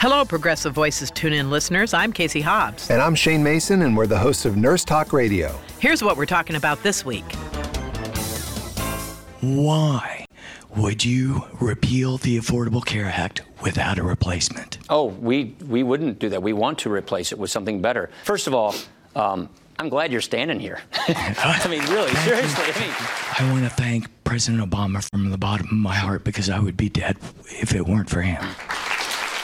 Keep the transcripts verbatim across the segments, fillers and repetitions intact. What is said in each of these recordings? Hello, Progressive Voices tune-in listeners. I'm Casey Hobbs. And I'm Shane Mason, and we're the hosts of Nurse Talk Radio. Here's what we're talking about this week. Why would you repeal the Affordable Care Act without a replacement? Oh, we, we wouldn't do that. We want to replace it with something better. First of all, um, I'm glad you're standing here. I mean, really, seriously. I mean, I want to thank President Obama from the bottom of my heart, because I would be dead if it weren't for him.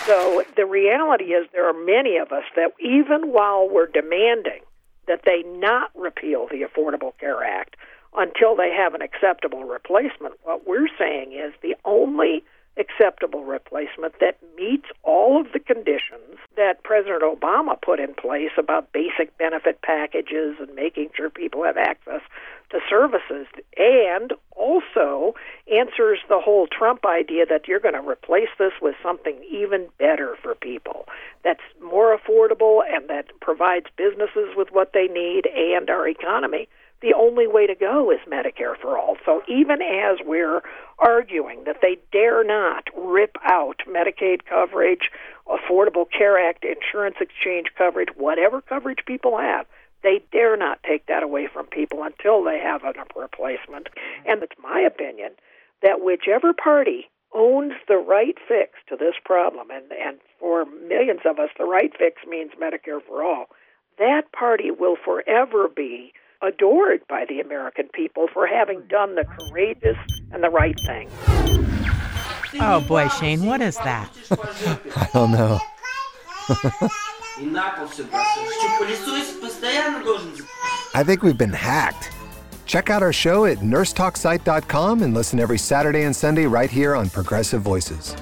So the reality is there are many of us that even while we're demanding that they not repeal the Affordable Care Act until they have an acceptable replacement, what we're saying is the only acceptable replacement that meets all of the conditions that President Obama put in place about basic benefit packages and making sure people have access to services, and also answers the whole Trump idea that you're going to replace this with something even better for people that's more affordable and that provides businesses with what they need and our economy. The only way to go is Medicare for all. So even as we're arguing that they dare not rip out Medicaid coverage, Affordable Care Act, insurance exchange coverage, whatever coverage people have, they dare not take that away from people until they have a replacement. And it's my opinion that whichever party owns the right fix to this problem, and, and for millions of us, the right fix means Medicare for all, that party will forever be adored by the American people for having done the courageous and the right thing. Oh boy, Shane, what is that? I don't know. I think we've been hacked. Check out our show at nurse talk site dot com and listen every Saturday and Sunday right here on Progressive Voices.